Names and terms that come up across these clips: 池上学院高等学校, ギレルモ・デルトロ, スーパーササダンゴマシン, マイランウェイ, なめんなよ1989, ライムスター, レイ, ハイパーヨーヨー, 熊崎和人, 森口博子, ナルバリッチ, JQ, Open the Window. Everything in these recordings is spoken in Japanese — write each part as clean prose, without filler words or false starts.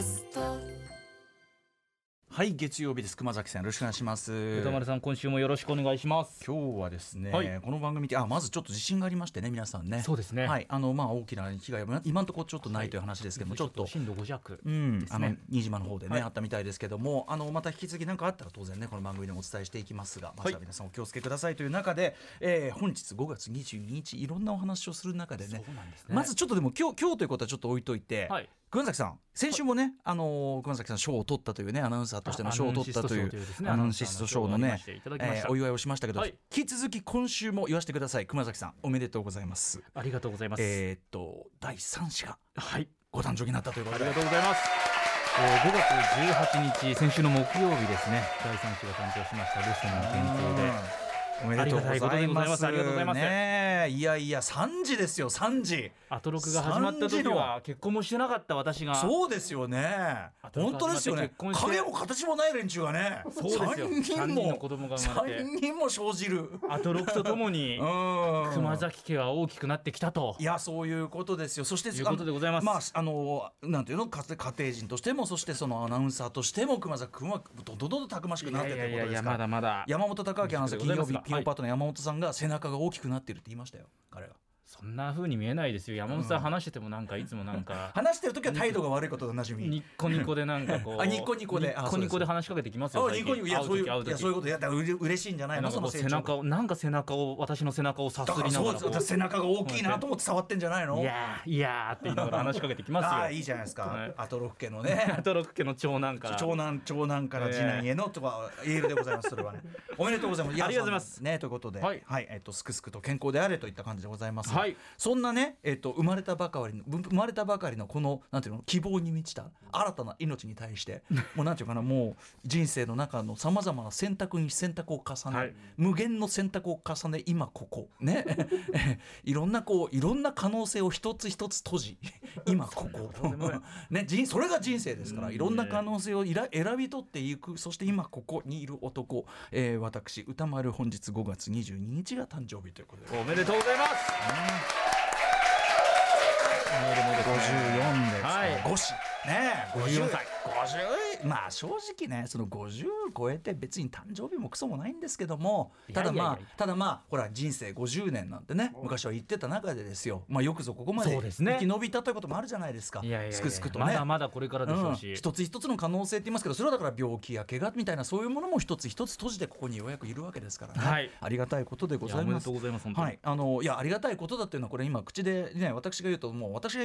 ャスト。はい、月曜日です。熊崎さんよろしくお願いします。歌丸さん今週もよろしくお願いします。今日はですね、はい、この番組でまずちょっと地震がありましてね皆さんね。そうですね。はい、大きな被害は今のところちょっとないという話ですけども、はい、ちょっと震度5弱ですね。新島の方でね、はい、あったみたいですけども、また引き続き何かあったら当然ねこの番組でもお伝えしていきますが、まずは皆さんお気をつけくださいという中で、はい、本日5月22日いろんなお話をする中でね、そうなんですね。まずちょっとでも今日ということはちょっと置いといて。はい。熊崎さん先週もね、熊崎さん賞を取ったというねアナウンサーとしての賞を取ったというアナウンシスト賞のねお祝いをしましたけど、はい、引き続き今週も言わせてください。熊崎さんおめでとうございます。ありがとうございます。第3子がご誕生になったということで、はい、ありがとうございます。5月18日先週の木曜日ですね、第3子が誕生しました。ルシェの健康でおめでとうございます。ありがとうございます、ね、いやいや3時ですよ。3時アトロクが始まった時は結婚もしてなかった私が。そうですよね、本当ですよね。影も形もない連中がね、そうですよ、3人も生じるアトロクとともに熊崎家は大きくなってきたと。いやそういうことですよ。そしていうことでございます。なんていうの、家庭人としてもそしてそのアナウンサーとしても熊崎君はどんどんたくましくなってということですから。いやいやいや、まだまだ山本貴明アナウンサー金曜日ピオパートの山本さんが背中が大きくなってるって言いましたよ彼が。そんな風に見えないですよ山本さん、話しててもいつも話してる時は態度が悪いことだなじみニッコニコでニッコニコで話しかけてきますよ。あ、ニコニコ。いやそういうことやったら嬉しいんじゃないの。その背中を私の背中をさすりながら、そう背中が大きいなと思って触ってんじゃないの。いやいやって言いながら話しかけてきますよ。ああいいじゃないですか。アトロク家のねアトロク家の長男から次男へのとかエールでございます。それはねおめでとうございます。ありがとうございますね。ということですくすくと健康であれといった感じでございます。はい、そんなね、生まれたばかりのこのなんていうの希望に満ちた新たな命に対してもうなんていうかな、もう人生の中のさまざまな選択に選択を重ね、はい、無限の選択を重ね今ここねいろんな可能性を一つ一つ閉じ今ここね、それが人生ですから、いろんな可能性を選び取っていく、そして今ここにいる男、私歌丸本日5月22日が誕生日ということでおめでとうございます。54ですから、はい、54歳50、まあ正直ねその50超えて別に誕生日もクソもないんですけども、ただまあほら人生50年なんてね昔は言ってた中でですよ、まあ、よくぞここまで生き延びたということもあるじゃないですか。すくすくとねまだまだこれからでしょうし、一つ一つの可能性って言いますけど、それはだから病気や怪我みたいなそういうものも一つ一つ閉じてここにようやくいるわけですからね、はい、ありがたいことでございます。いやありがたいことだっていうのはこれ今口でね私が言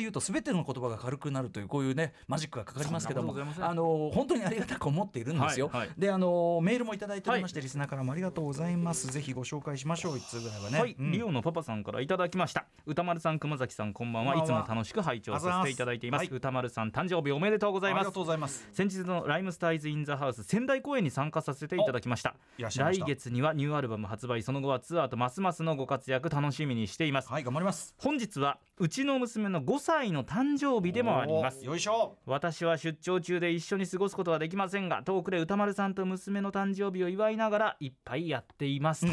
うと全ての言葉が軽くなるというこういうねマジックがかかりますけども、本当にありがたく思っているんですよ、はいはい、でメールもいただいておりまして、はい、リスナーからもありがとうございます。ぜひご紹介しましょう。1通ぐらいはね、はい、リオのパパさんからいただきました。歌丸さん熊崎さんこんばんは。いつも楽しく拝聴させていただいています、はい、歌丸さん誕生日おめでとうございます。ありがとうございます。先日のライムスターイズインザハウス仙台公演に参加させていただきました。来月にはニューアルバム発売、その後はツアーとますますのご活躍楽しみにしています。はい、頑張ります。本日はうちの娘の5歳の誕生日でもあります。よいしょ。私は出張中で一緒に過ごすことはできませんが、遠くで歌丸さんと娘の誕生日を祝いながらいっぱいやっていますと、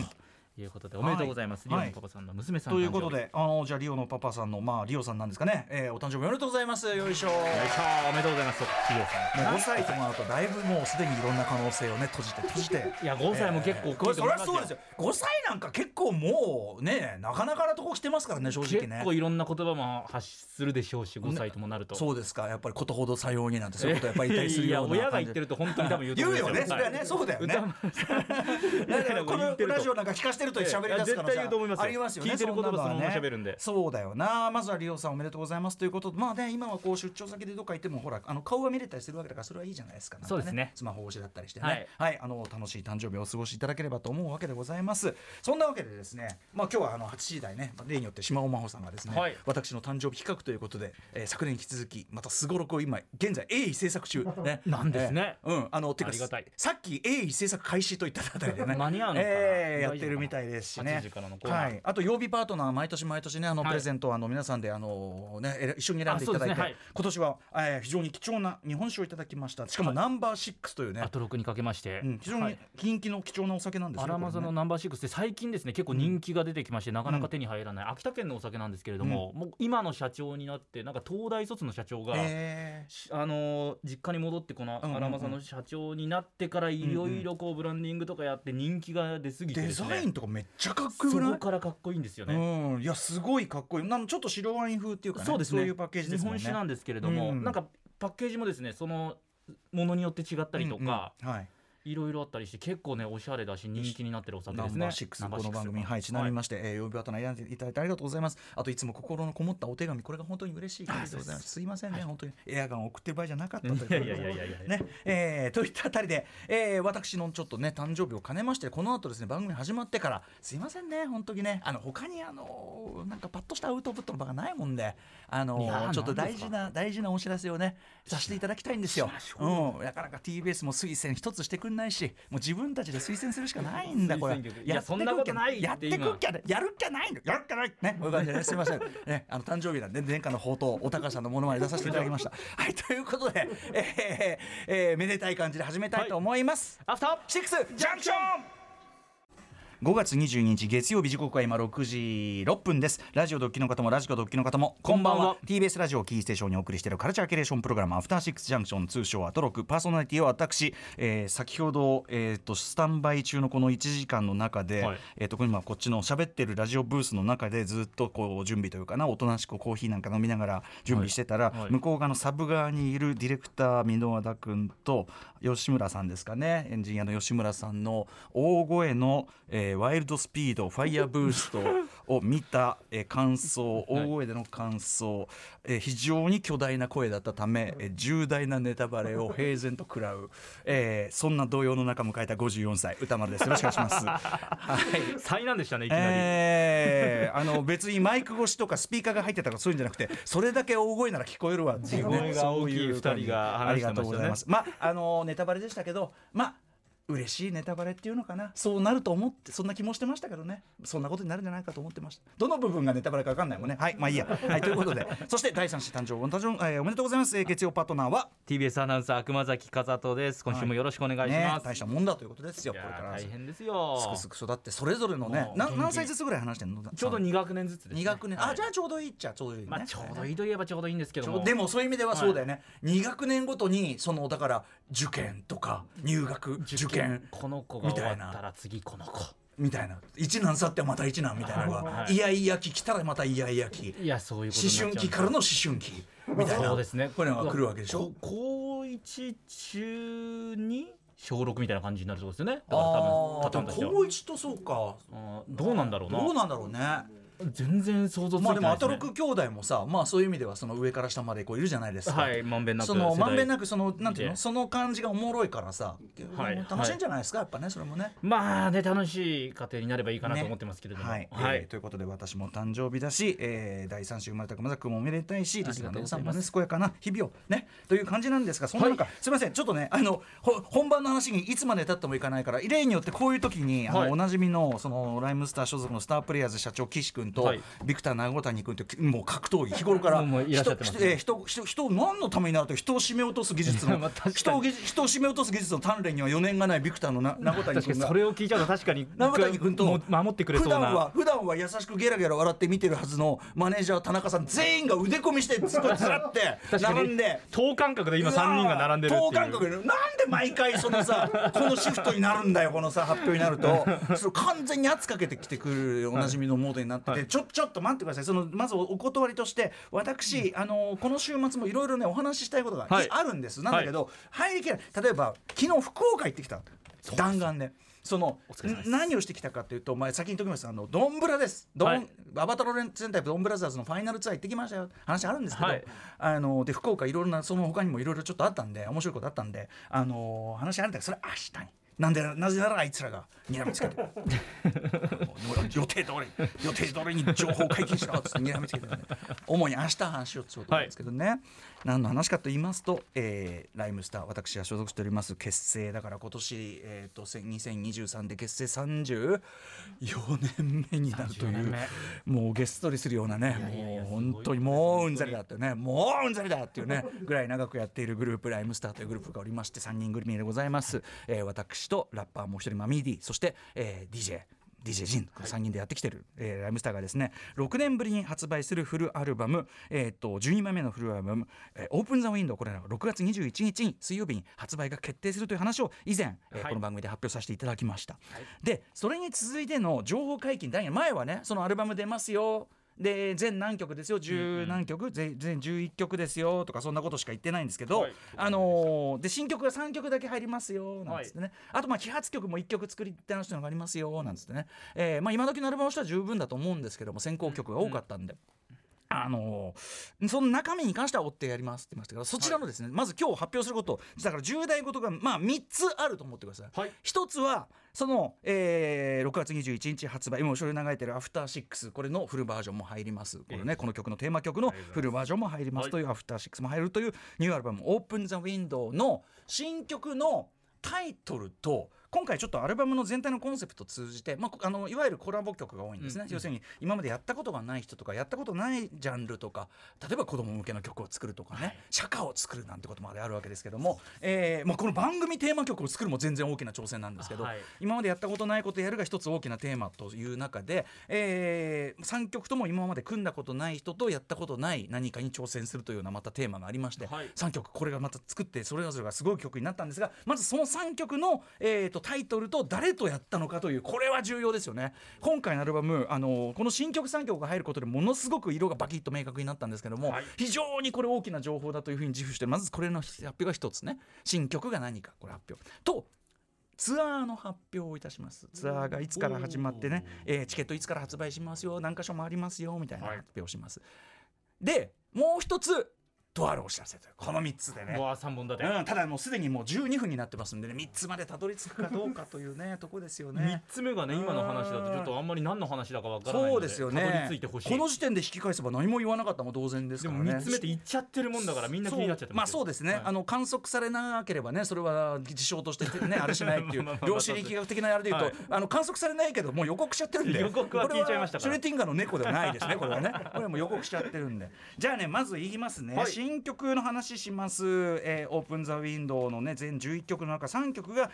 いうことでおめでとうございます、はい、リオのパパさんの娘さんの誕生日ということで、じゃあリオのパパさんの、リオさんなんですかね、お誕生日おめでとうございます。よいしょ。おめでとうございます。リオさんもう5歳となるとだいぶもうすでにいろんな可能性をね閉じていや5歳も結構これそりゃそうですよ。5歳なんか結構もうねなかなかなとこ来てますからね正直ね。結構いろんな言葉も発するでしょうし5歳ともなると、ね、そうですか。やっぱりことほどさようになんてそういうことやっぱり言ったりするような。いや親が言ってると本当に多分言うと思うよねそれはね。そうだよねこのラジオなんか聞かせてると喋り出すから絶対言うと思いますよ。ありますよね。聞いてる言葉そのまま喋るんで。そうだよな。まずはリオさんおめでとうございますということで、まあね今はこう出張先でどっか行ってもほら顔が見れたりするわけだからそれはいいじゃないですか。そうですね。スマホ越しだったりしてね、はい、はい、楽しい誕生日をお過ごしいただければと思うわけでございます。そんなわけでですね、まあ今日は8時台ね例によって島尾真帆さんがですね、はい、私の誕生日企画ということで、昨年引き続きまたすごろくを今現在鋭意制作中ねなんですね、うんてかありがたい。さっき鋭意制作開始といったあたりでね間に合うのかな、やってるみたいたいですしね、8時からのコーナー、はい、あと曜日パートナー毎年毎年ねプレゼントを皆さんでね、一緒に選んでいただいて、はい、今年は、非常に貴重な日本酒をいただきました。しかもナンバー6というね、あと6にかけまして、うん、非常に人気の貴重なお酒なんですよ。アラマザのナンバー6で最近ですね結構人気が出てきまして、なかなか手に入らない、秋田県のお酒なんですけれども、もう今の社長になってなんか東大卒の社長が、実家に戻ってこのアラマザの社長になってからいろいろこうブランディングとかやって人気が出すぎてですね、デザインとかめっちゃかっこよくない？そこからかっこいいんですよね、うん、いやすごいかっこいい。なんかちょっと白ワイン風っていうかね、そうですね、そういうパッケージですもんね。日本酒なんですけれども、なんかパッケージもですねそのものによって違ったりとか、うんうん、はい、いろいろあったりして結構ねおしゃれだし人気になってるお酒ですね。ナンバー6、この番組、はい、ちなみまして、曜日パートナー選んでいただいてありがとうございます。あといつも心のこもったお手紙、これが本当に嬉しい限りでございます。すいませんね、はい、本当にエアガンを送ってる場合じゃなかったということで、といったあたりで、私のちょっとね誕生日を兼ねましてこの後ですね番組始まってからすいませんね本当にね、他になんかパッとしたアウトプットの場がないもんで、ちょっと大事なお知らせをねさせていただきたいんですよ。なかなか TBS も推薦一つしてくれないし、もう自分たちで推薦するしかないんだこれ。いやそんなことないって、やってくっきゃやるっきゃないの、やるっきゃないね。お伺いですみませんね、誕生日なんで前回の放送お高橋さんのものまで出させていただきました。はい、ということで、めでたい感じで始めたいと思います。はい、アフターシックスジャンクション。5月22日月曜日、時刻は今6時6分です。ラジオドッキの方もラジコドッキの方もこんばんは。 TBS ラジオキーステーションにお送りしているカルチャーキュレーションプログラム、アフターシックスジャンクション、通称アトロク。パーソナリティは私、先ほど、スタンバイ中のこの1時間の中で、はい、今こっちの喋ってるラジオブースの中でずっとこう準備というかな、おとなしくコーヒーなんか飲みながら準備してたら、はいはい、向こう側のサブ側にいるディレクター箕輪田君と吉村さんですかね、エンジニアの吉村さんの大声の、ワイルドスピード、ファイヤーブーストを見た感想、大声での感想、非常に巨大な声だったため、重大なネタバレを平然と食らう、そんな動揺の中迎えた54歳歌丸です。よろしくお願いします、はい、災難でしたねいきなり、別にマイク越しとかスピーカーが入ってたとかそういうんじゃなくて、それだけ大声なら聞こえるわっていうね、声が大きい2人が話してましたね。ありがとうございます。ネタバレでしたけど、嬉しいネタバレっていうのかな、そうなると思って、そんな気もしてましたけどね、そんなことになるんじゃないかと思ってました。どの部分がネタバレか分かんないもんね。はい、まあいいや、はい、ということでそして第3子誕生、おめでとうございます。月曜パートナーは TBS アナウンサー熊崎和人です。今週もよろしくお願いします、はい、ね、大したもんだということですよ。これから大変ですよ。すくすく育って、それぞれのね、何歳ずつぐらい話してんの？ちょうど2学年ずつです、ね、2学年、はい、じゃあちょうどいいっちゃちょうどいいね、ちょうどいいといえばちょうどいいんですけども、でもそういう意味ではそうだよね、はい、2学年ごとにそのだから受験とか入学受験この子が終わったら次この子みたいな、一難去ってまた一難みたいなのが、はい、いやいや期来たらまたいやいや期、いやそういうこと思春期からの思春期みたいな、そうですね、これが来るわけでしょ。高1中2小6みたいな感じになるそうですよね。だから多分高1と、そうか、どうなんだろうな、どうなんだろうね、全然想像ついてないですね。でもアトロク兄弟もさ、そういう意味ではその上から下までこういるじゃないですか。はい、まんべんなく世代、まんべんなくそのなんていうの、その感じがおもろいからさ、はい、楽しいんじゃないですか、やっぱね、それもね。楽しい家庭になればいいかなと思ってますけれども。ね、はい、ということで私も誕生日だし、第3子生まれた熊崎君もおめでたいし、リスナーの皆さんもね健やかな日々をねという感じなんですが、そんな中、すみません、ちょっとね本番の話にいつまで経ってもいかないから、例によってこういう時におなじみのそのライムスター所属のスタープレイヤーズ社長岸君とビクター長谷君ってもう格闘技日頃から人を何のためになると人を締め落とす技術の人を締め落とす技術の鍛錬には余念がないビクターの長谷君が、それを聞いちゃうと確かに長谷君と守ってくれそうな、普段は優しくゲラゲラ笑って見てるはずのマネージャー田中さん全員が腕込みしてずらって並んで等間隔で今3人が並んでるっていう、等間隔でなんで毎回そのさこのシフトになるんだよ、このさ発表になるとそれ完全に圧かけてきてくるおなじみのモードになって、はい、ちょっと待ってください。そのまずお断りとして私、この週末もいろいろねお話ししたいことがあるんです、はい、なんだけど、はい、入りきれない。例えば昨日福岡行ってきた弾丸で、その何をしてきたかというと、先に言っておきます、ドンブラです、はい、アバタロレンタイプドンブラザーズのファイナルツアー行ってきましたよ、話あるんですけど、はい、で福岡いろいろなその他にもいろいろちょっとあったんで、面白いことあったんで話あるんだけど、それ明日になんでなぜならあいつらが睨みつけて予定通りに情報解禁しろって睨みつけて、ね、主に明日話しようってことなんですけどね、はい、何の話かと言いますと、ライムスター私が所属しております結成だから今年、2023で結成34年目になるというもうゲストにするようなねもう本当にもううんざりだってねもううんざりだっていうねぐらい長くやっているグループライムスターというグループがおりまして3人組でございます、はい、私とラッパーもう一人マミー D そして、DJ ジンと3人でやってきてる、ライムスターがですね6年ぶりに発売するフルアルバム、12枚目のフルアルバム、Open the Window これらが6月21日に水曜日に発売が決定するという話を以前、この番組で発表させていただきました、はい、でそれに続いての情報解禁第2前はねそのアルバム出ますよで全何曲ですよ10何曲、全11曲ですよとかそんなことしか言ってないんですけど、はいで新曲が3曲だけ入りますよなんつってね、はい、あとまあ揮発曲も1曲作りって話のがありますよなんつってね、まあ今時のアルバムの人は十分だと思うんですけども先行曲が多かったんで、その中身に関しては追ってやりますって言いましたけどそちらのですね、はい、まず今日発表することだから重大事がまあ3つあると思ってください、はい、1つはその、6月21日発売今後ろに流れてるアフターシックスこれのフルバージョンも入りますこれ、ね、この曲のテーマ曲のフルバージョンも入りますという、はい、アフターシックスも入るというニューアルバム Open the Window の新曲のタイトルと今回ちょっとアルバムの全体のコンセプトを通じて、まあ、いわゆるコラボ曲が多いんですね、うんうん、要するに今までやったことがない人とかやったことないジャンルとか例えば子供向けの曲を作るとかね、はい、社歌を作るなんてことまであるわけですけども、まあ、この番組テーマ曲を作るも全然大きな挑戦なんですけど、はい、今までやったことないことをやるが一つ大きなテーマという中で、3曲とも今まで組んだことない人とやったことない何かに挑戦するというようなまたテーマがありまして、はい、3曲これがまた作ってそれぞれがすごい曲になったんですがまずその3曲のタイトルと誰とやったのかというこれは重要ですよね。今回のアルバムこの新曲3曲が入ることでものすごく色がバキッと明確になったんですけども、はい、非常にこれ大きな情報だというふうに自負してまずこれの発表が一つね新曲が何かこれ発表とツアーの発表をいたします。ツアーがいつから始まってね、チケットいつから発売しますよ何か所もありますよみたいな発表をします、はい、でもう一つとあるお知らせというこの3つでねもう3本立て、うん、ただもうすでにもう12分になってますんでね3つまでたどり着くかどうかというねとこですよね。3つ目がね今の話だとちょっとあんまり何の話だか分からないの そうですよね、たどり着いてほしい。この時点で引き返せば何も言わなかったも同然ですからね。でも3つ目って言っちゃってるもんだからみんな気になっちゃってます。そう、まあ、そうですね、はい、観測されなければねそれは事象としてねあれしないっていう量子力学的なあれでいうと、はい、観測されないけどもう予告しちゃってるんで予告は聞いちゃいましたからシュレティンガーの猫ではないですねこれはねこれも予告しちゃってるんでじゃあねまず言いますね、はい、新曲の話します、Open the Window の、ね、全11曲の中3曲が、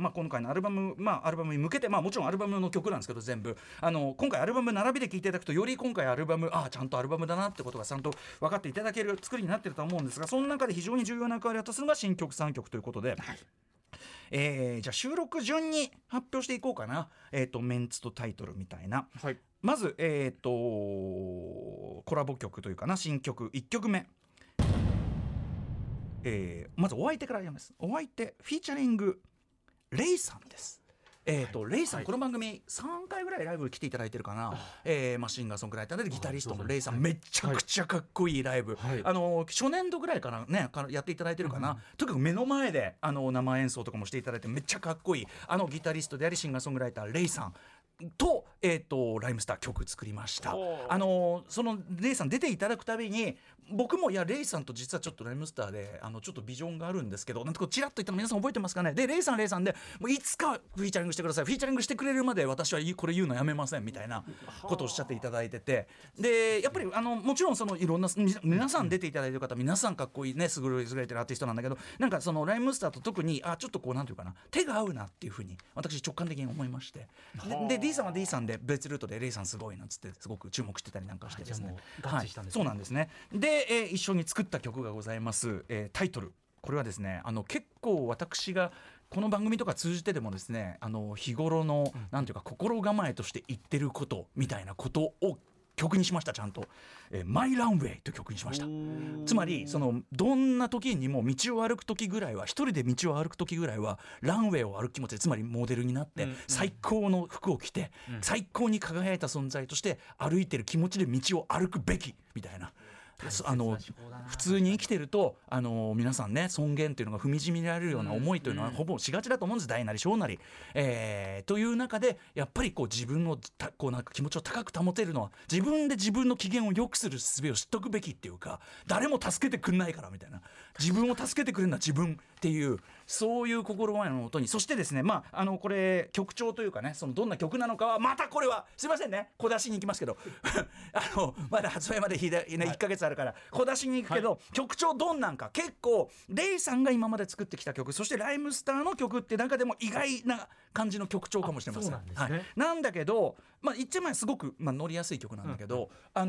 まあ、今回のアルバム、まあ、アルバムに向けて、まあ、もちろんアルバムの曲なんですけど全部今回アルバム並びで聴いていただくとより今回アルバムちゃんとアルバムだなってことがちゃんと分かっていただける作りになってると思うんですがその中で非常に重要な役割を果たすのが新曲3曲ということで、はい、じゃあ収録順に発表していこうかな、メンツとタイトルみたいな、はい、まず、コラボ曲というかな新曲1曲目、まずお相手からやります。お相手フィーチャリングレイさんです。レイさん、はい、この番組3回ぐらいライブ来ていただいてるかな、まあ、シンガーソングライターでギタリストのレイさん、はい、めちゃくちゃかっこいいライブ、はい、初年度ぐらいからねやっていただいてるかな、うん、とにかく目の前で生演奏とかもしていただいてめっちゃかっこいいギタリストでありシンガーソングライターレイさんと、ライムスター曲作りました。そのレイさん出ていただくたびに僕もいやレイさんと実はちょっとライムスターでちょっとビジョンがあるんですけどなんてこうチラッと言ったの皆さん覚えてますかね。でレイさんでもういつかフィーチャリングしてくださいフィーチャリングしてくれるまで私はこれ言うのやめませんみたいなことをおっしゃっていただいててでやっぱりもちろんそのいろんな皆さん出ていただいてる方皆さんかっこいいね優れてるアーティストなんだけどなんかそのライムスターと特にちょっとこうなんていうかな手が合うなっていうふうに私直感的に思いましてで D さんは D さんで別ルートでレイさんすごいなっつってすごく注目してたりなんかしてですねそうなんですね。で一緒に作った曲がございます、タイトルこれはですね結構私がこの番組とか通じてでもですね日頃のなんていうか心構えとして言ってることみたいなことを曲にしました。ちゃんと、マイランウェイという曲にしました。つまりどんな時にも道を歩く時ぐらいは一人で道を歩く時ぐらいはランウェイを歩く気持ちでつまりモデルになって、うんうん、最高の服を着て、うん、最高に輝いた存在として歩いてる気持ちで道を歩くべきみたいな普通に生きてると皆さんね、尊厳というのが踏みじめられるような思いというのはほぼしがちだと思うんです、大なり小なり、という中でやっぱりこう自分のこうなんか気持ちを高く保てるのは自分で自分の機嫌を良くする術を知っとくべきっていうか、誰も助けてくんないからみたいな、自分を助けてくれるのは自分っていう、そういう心構えの音に。そしてですね、まあこれ曲調というかね、そのどんな曲なのかはまたこれはすいませんね、小出しに行きますけどまだ発売まで1ヶ月あるから小出しに行くけど、曲調どんなんか結構レイさんが今まで作ってきた曲、そしてライムスターの曲って中でも意外な感じの曲調かもしれません。そうなんですね。はい、なんだけど、まあ、言っちゃえばすごく、まあ、乗りやすい曲なんだけど、メ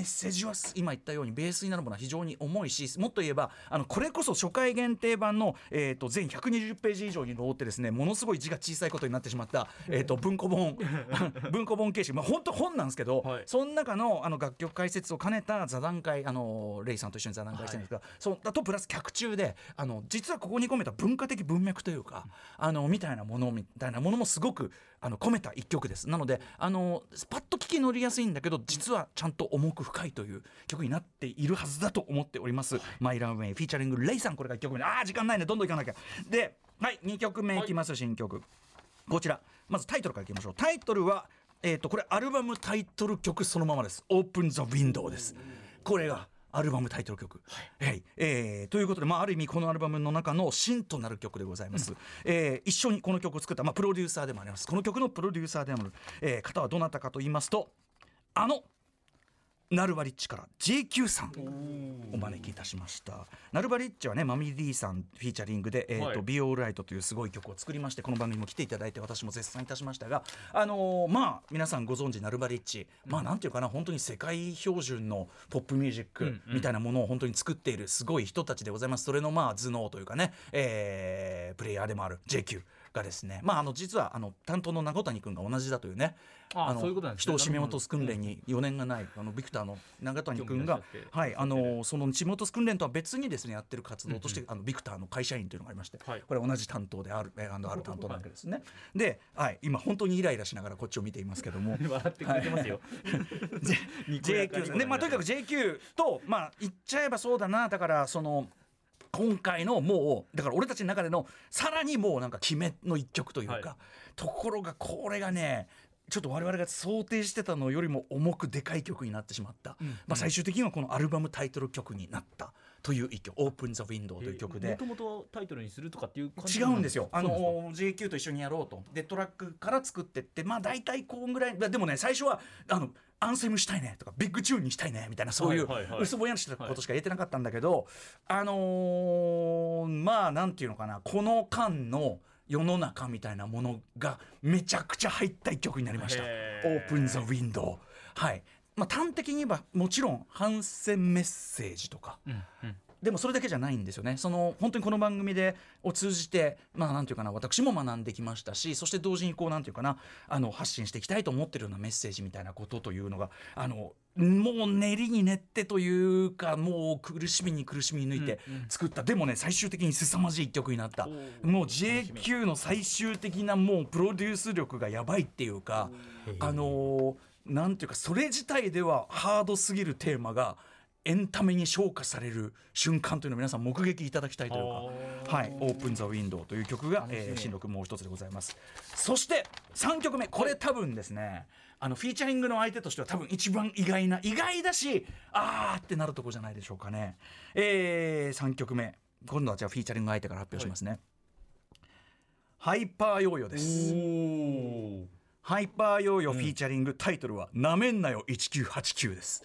ッセージは今言ったようにベースになるものは非常に重いし、もっと言えばこれこそ初回限定版の、全120ページ以上に上ってですね、ものすごい字が小さいことになってしまった、文庫本形式、まあ、本当本なんですけど、はい、その中の、楽曲解説を兼ねた座談会、レイさんと一緒に座談会してるんですが、はい、そうだとプラス脚中で実はここに込めた文化的文脈というか、みたいなものもすごく込めた一曲です。なのでパッと聞き乗りやすいんだけど、実はちゃんと重く深いという曲になっているはずだと思っております。マイランウェイフィーチャリングレイさん、これが1曲目。時間ないね、どんどんいかなきゃ。で、はい、2曲目いきます、はい、新曲。こちら、まずタイトルからいきましょう。タイトルは、これアルバムタイトル曲そのままです。Open the Window です。これがアルバムタイトル曲、はいはい、ということで、まあ、ある意味このアルバムの中の芯となる曲でございます、一緒にこの曲を作った、まあ、プロデューサーでもあります。この曲のプロデューサーでもある、方はどなたかと言いますと、ナルバリッチから JQ さんお招きいたしました。ナルバリッチはね、マミリーさんフィーチャリングで、はい、Be Alright というすごい曲を作りまして、この番組も来ていただいて私も絶賛いたしましたが、まあ皆さんご存知ナルバリッチ、まあなんていうかな、本当に世界標準のポップミュージックみたいなものを本当に作っているすごい人たちでございます。それのまあ頭脳というかね、プレイヤーでもある JQがですね、まあ、実は担当の名古谷君が同じだというね、人を締め落とす訓練に余念がないビクターの名古谷君が、はい、その締め落とす訓練とは別にですねやってる活動として、ビクターの会社員というのがありまして、はい、これ同じ担当である担当なわけですね。で、はい、今本当にイライラしながらこっちを見ていますけども笑ってくれてますよ、はい、JQ で、まあ、とにかく JQ と、まあ、言っちゃえばそうだな、だからその今回のもうだから俺たちの中でのさらにもうなんか決めの一曲というか、はい、ところがこれがねちょっと我々が想定してたのよりも重くでかい曲になってしまった、まあ、最終的にはこのアルバムタイトル曲になったという一曲、 Open the Window という曲で、もともとタイトルにするとかっていう感じ違うんですよ。JQ と一緒にやろうとでトラックから作ってって、まあ大体こんぐらいでもね、最初はアンセムしたいねとかビッグチューンにしたいねみたいな、そういう薄ぼやんしたことしか言えてなかったんだけど、まあなんていうのかな、この間の世の中みたいなものがめちゃくちゃ入った一曲になりました。 Open the Window、はい、まあ、端的に言えばもちろん反戦メッセージとか、でもそれだけじゃないんですよね。その本当にこの番組でを通じて、まあなんていうかな、私も学んできましたし、そして同時にこうなんていうかな、発信していきたいと思ってるようなメッセージみたいなことというのがもう練りに練ってというか、もう苦しみに苦しみ抜いて作った、でもね最終的に凄まじい一曲になった。もう JQ の最終的なもうプロデュース力がやばいっていうか、なんていうか、それ自体ではハードすぎるテーマがエンタメに昇華される瞬間というのを皆さん目撃いただきたいというか、はい、Open the Window という曲が、新録もう一つでございます。そして3曲目、これ多分ですね、フィーチャリングの相手としては多分一番意外だし、あーってなるとこじゃないでしょうかね。3曲目、今度はじゃあフィーチャリング相手から発表しますね、はい、ハイパーヨーヨーです。ハイパーヨーヨーフィーチャリング、タイトルはなめんなよ1989です。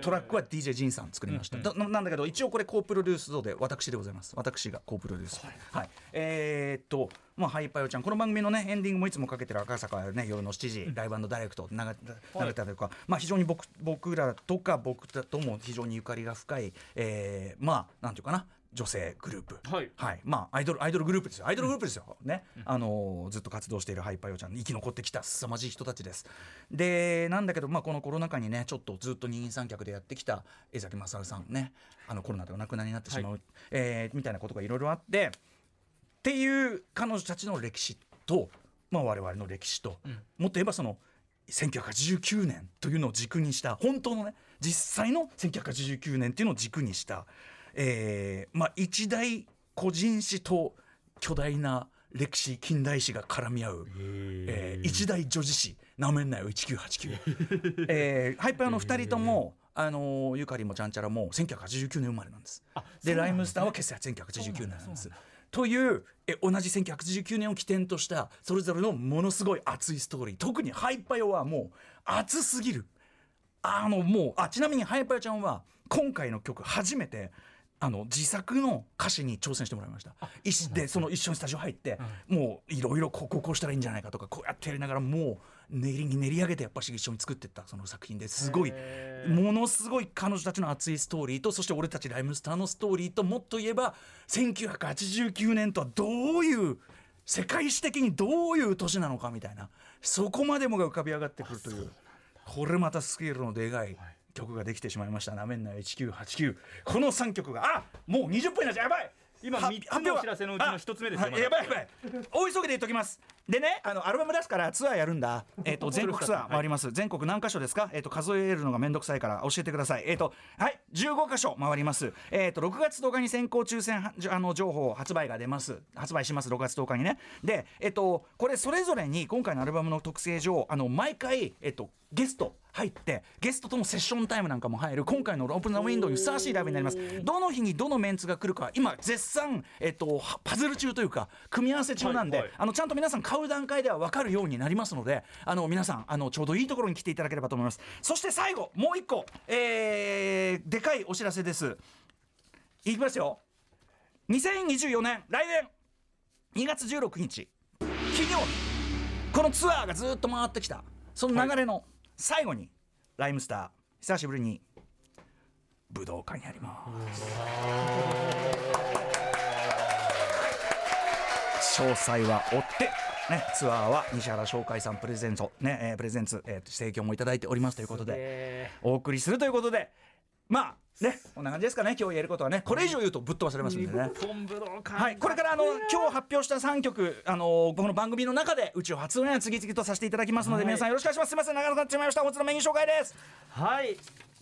トラックは DJ ジンさん作りました、なんだけど一応これコープロデュースで私でございます。私がコープロデュース、はい、まあ、ハイパーヨーちゃん、この番組のねエンディングもいつもかけてる赤坂ね、夜の7時、ライブ&ダイレクト流れたとか、はい、まあ、非常に僕とも非常にゆかりが深い、まあなんていうかな、女性グループ、はいはい、まあ、アイドルグループですよ。ね、ずっと活動しているハイパーヨーちゃん、生き残ってきたすさまじい人たちです。でなんだけど、まあ、このコロナ禍にねちょっとずっと二人三脚でやってきた江崎勝さんね、コロナでお亡くなりになってしまう、はい、みたいなことがいろいろあってっていう彼女たちの歴史と、まあ、我々の歴史と、もっと言えばその1989年というのを軸にした本当のね実際の1989年っていうのを軸にした、一大個人史と巨大な歴史近代史が絡み合う、一大女子史なめんなよ1989、ハイパーの2人とも、ゆかりもちゃんちゃらも1989年生まれなんです。でライムスターは結成1989年なんです。という同じ1989年を起点としたそれぞれのものすごい熱いストーリー、特にハイパヨはもう熱すぎる。ちなみにハイパヨちゃんは今回の曲初めて自作の歌詞に挑戦してもらいました。でその一緒にスタジオ入って、もういろいろこうしたらいいんじゃないかとかこうやってやりながらもう練り上げてやっぱり一緒に作っていったその作品で、すごいものすごい彼女たちの熱いストーリーと、そして俺たちライムスターのストーリーと、もっと言えば1989年とはどういう世界史的にどういう年なのかみたいな、そこまでもが浮かび上がってくるという、これまたスケールのでかい曲ができてしまいました。なめんな1989。この3曲がもう20分になっちゃう。やばい。今3つのお知らせのうちの1つ目ですよ。やばい。お急ぎで言っときます。でね、アルバム出すからツアーやるんだ。全国ツアー回ります。はい、全国何箇所ですか？数えるのがめんどくさいから教えてください。はい、15箇所回ります。6月10日に先行抽選情報発売が出ます。発売します。6月10日にね。で、これそれぞれに今回のアルバムの特性上、毎回ゲスト入ってゲストとのセッションタイムなんかも入る今回のOpen the Windowにふさわしいライブになります。どの日にどのメンツが来るか今絶賛、パズル中というか組み合わせ中なんで、ちゃんと皆さん買う段階では分かるようになりますので、皆さんちょうどいいところに来ていただければと思います。そして最後もう一個、でかいお知らせです。いきますよ。2024年来年2月16日金曜日、このツアーがずっと回ってきたその流れの、最後にライムスター久しぶりに武道館にあります。詳細は追って、ね、ツアーは西原翔海さんプレゼント、ねプレゼンツ、提供もいただいておりますということでお送りするということで、まあねこんな感じですかね。今日言えることはね、これ以上言うとぶっ飛ばされますんでね。はい、これから今日発表した3曲この番組の中で宇宙発音や次々とさせていただきますので、皆さんよろしくお願いします。すいません長くなってしまいました。本日のメイン紹介です。はい、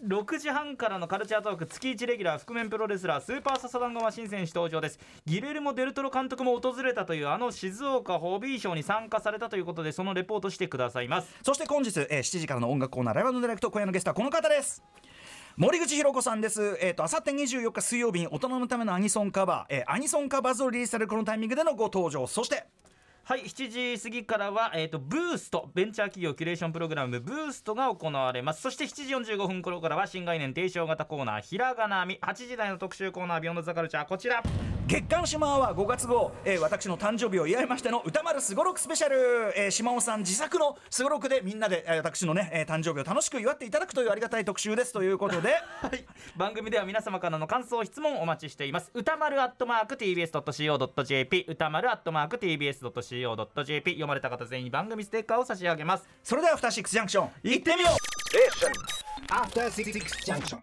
6時半からのカルチャートーク、月1レギュラー覆面プロレスラースーパーササダンゴマシン選手登場です。ギレルモ・デルトロ監督も訪れたという静岡ホビーショーに参加されたということで、そのレポートしてくださいます。そして本日、7時からの音楽コーナーライブのディレクト、今夜のゲストはこの方です。森口博子さんです。あさって24日水曜日に大人のためのアニソンカバー、アニソンカバーズをリリースされるこのタイミングでのご登場。そしてはい、7時過ぎからは、ブーストベンチャー企業キュレーションプログラムブーストが行われます。そして7時45分頃からは新概念提唱型コーナーひらがなみ、8時台の特集コーナービヨンドザカルチャー、こちら月刊シマアワー5月号、私の誕生日を祝いましての歌丸すごろくスペシャル、シマオさん自作のすごろくでみんなで、私のね、誕生日を楽しく祝っていただくというありがたい特集ですということで、はい、番組では皆様からの感想質問お待ちしています。歌丸@tbs.co.jp 歌丸@tbs.co.jp co.jp 読まれた方全員番組ステッカーを差し上げます。それではアフターシックスジャンクション行ってみよう。アフターシックスジャンクション。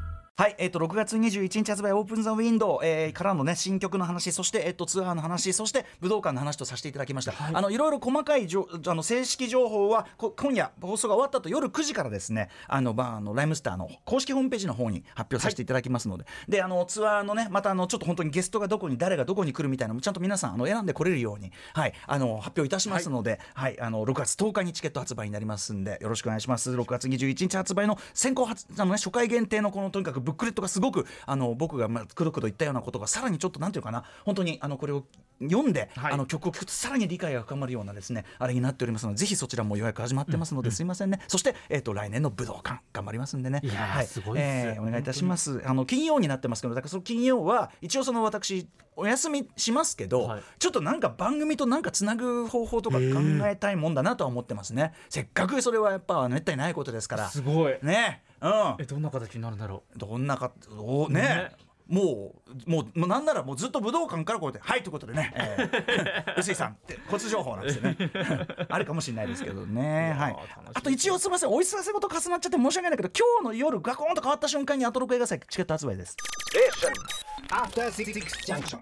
はい、6月21日発売オープンザウィンドウ、からのね新曲の話、そしてツアーの話、そして武道館の話とさせていただきました。はい、いろいろ細かい正式情報は今夜放送が終わったと夜9時からですね、ライムスターの公式ホームページの方に発表させていただきますので、はい、でツアーのねまたちょっと本当にゲストが誰がどこに来るみたいなのもちゃんと皆さん選んでこれるように、はい、発表いたしますので、はい、6月10日にチケット発売になりますんでよろしくお願いします。6月21日発売の先行初回限定のこのとにかくブックレットがすごく僕がくどくど言ったようなことがさらにちょっとなんていうかな本当にこれを読んで、はい、曲を聴くとさらに理解が深まるようなですねあれになっておりますのでぜひそちらも予約始まってますのですいませんね、うんうん、そして、来年の武道館頑張りますんでねいや、はい、すごいですね、お願いいたします。金曜になってますけどだからその金曜は一応私お休みしますけど、はい、ちょっとなんか番組となんかつなぐ方法とか考えたいもんだなとは思ってますね。せっかくそれはやっぱめったにないことですからすごいねうん、どんな形になるんだろう。どんなかどうね。もうなんならもうずっと武道館からこうやってはいということでね、臼井さんってコツ情報なんですよねあるかもしれないですけどね、はい、あと一応すみません、お忙しいこと重なっちゃって申し訳ないけど、今日の夜ガコンと変わった瞬間にアトロク映画祭チケット発売です。アフターシックスジャンクション。